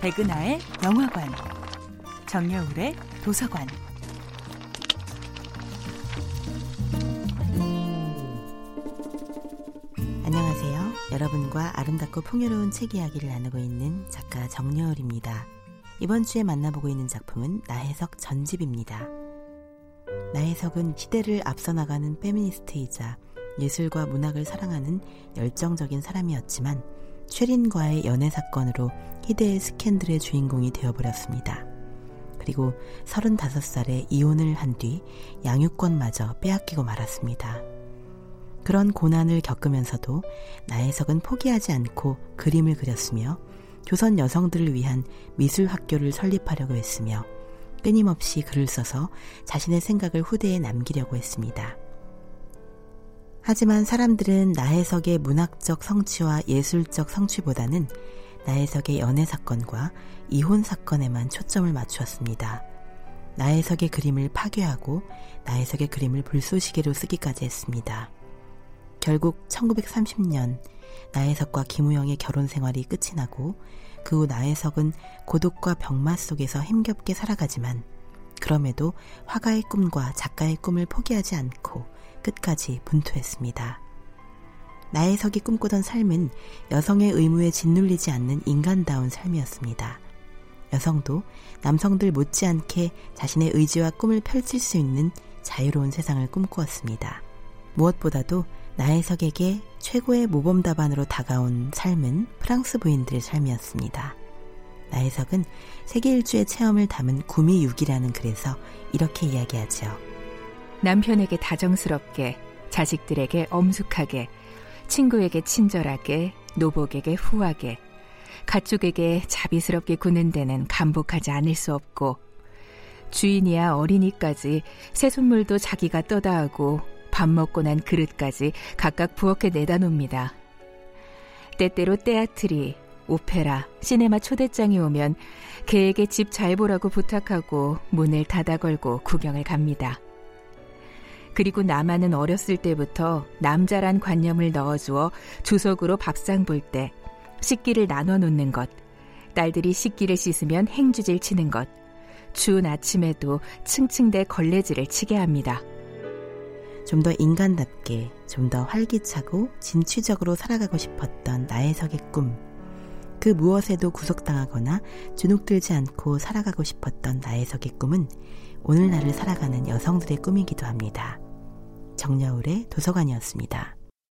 백은하의 영화관, 정여울의 도서관. 안녕하세요. 여러분과 아름답고 풍요로운 책 이야기를 나누고 있는 작가 정여울입니다. 이번 주에 만나보고 있는 작품은 나혜석 전집입니다. 나혜석은 시대를 앞서 나가는 페미니스트이자 예술과 문학을 사랑하는 열정적인 사람이었지만 최린과의 연애 사건으로 희대의 스캔들의 주인공이 되어버렸습니다. 그리고 35살에 이혼을 한 뒤 양육권마저 빼앗기고 말았습니다. 그런 고난을 겪으면서도 나혜석은 포기하지 않고 그림을 그렸으며 조선 여성들을 위한 미술학교를 설립하려고 했으며 끊임없이 글을 써서 자신의 생각을 후대에 남기려고 했습니다. 하지만 사람들은 나혜석의 문학적 성취와 예술적 성취보다는 나혜석의 연애 사건과 이혼 사건에만 초점을 맞추었습니다. 나혜석의 그림을 파괴하고 나혜석의 그림을 불쏘시개로 쓰기까지 했습니다. 결국 1930년 나혜석과 김우영의 결혼 생활이 끝이 나고 그 후 나혜석은 고독과 병마 속에서 힘겹게 살아가지만 그럼에도 화가의 꿈과 작가의 꿈을 포기하지 않고 끝까지 분투했습니다. 나혜석이 꿈꾸던 삶은 여성의 의무에 짓눌리지 않는 인간다운 삶이었습니다. 여성도 남성들 못지않게 자신의 의지와 꿈을 펼칠 수 있는 자유로운 세상을 꿈꾸었습니다. 무엇보다도 나혜석에게 최고의 모범답안으로 다가온 삶은 프랑스 부인들의 삶이었습니다. 나혜석은 세계일주의 체험을 담은 구미유기라는 글에서 이렇게 이야기하죠. 남편에게 다정스럽게, 자식들에게 엄숙하게, 친구에게 친절하게, 노복에게 후하게, 가축에게 자비스럽게 구는 데는 감복하지 않을 수 없고, 주인이야 어린이까지 새순물도 자기가 떠다 하고 밥 먹고 난 그릇까지 각각 부엌에 내다 놉니다. 때때로 테아트리, 오페라, 시네마 초대장이 오면 걔에게 집 잘 보라고 부탁하고 문을 닫아 걸고 구경을 갑니다. 그리고 나만은 어렸을 때부터 남자란 관념을 넣어주어 주석으로 밥상 볼 때 식기를 나눠 놓는 것, 딸들이 식기를 씻으면 행주질 치는 것, 추운 아침에도 층층대 걸레질을 치게 합니다. 좀 더 인간답게, 좀 더 활기차고 진취적으로 살아가고 싶었던 나혜석의 꿈, 그 무엇에도 구속당하거나 주눅들지 않고 살아가고 싶었던 나혜석의 꿈은 오늘날을 살아가는 여성들의 꿈이기도 합니다. 정여울의 도서관이었습니다.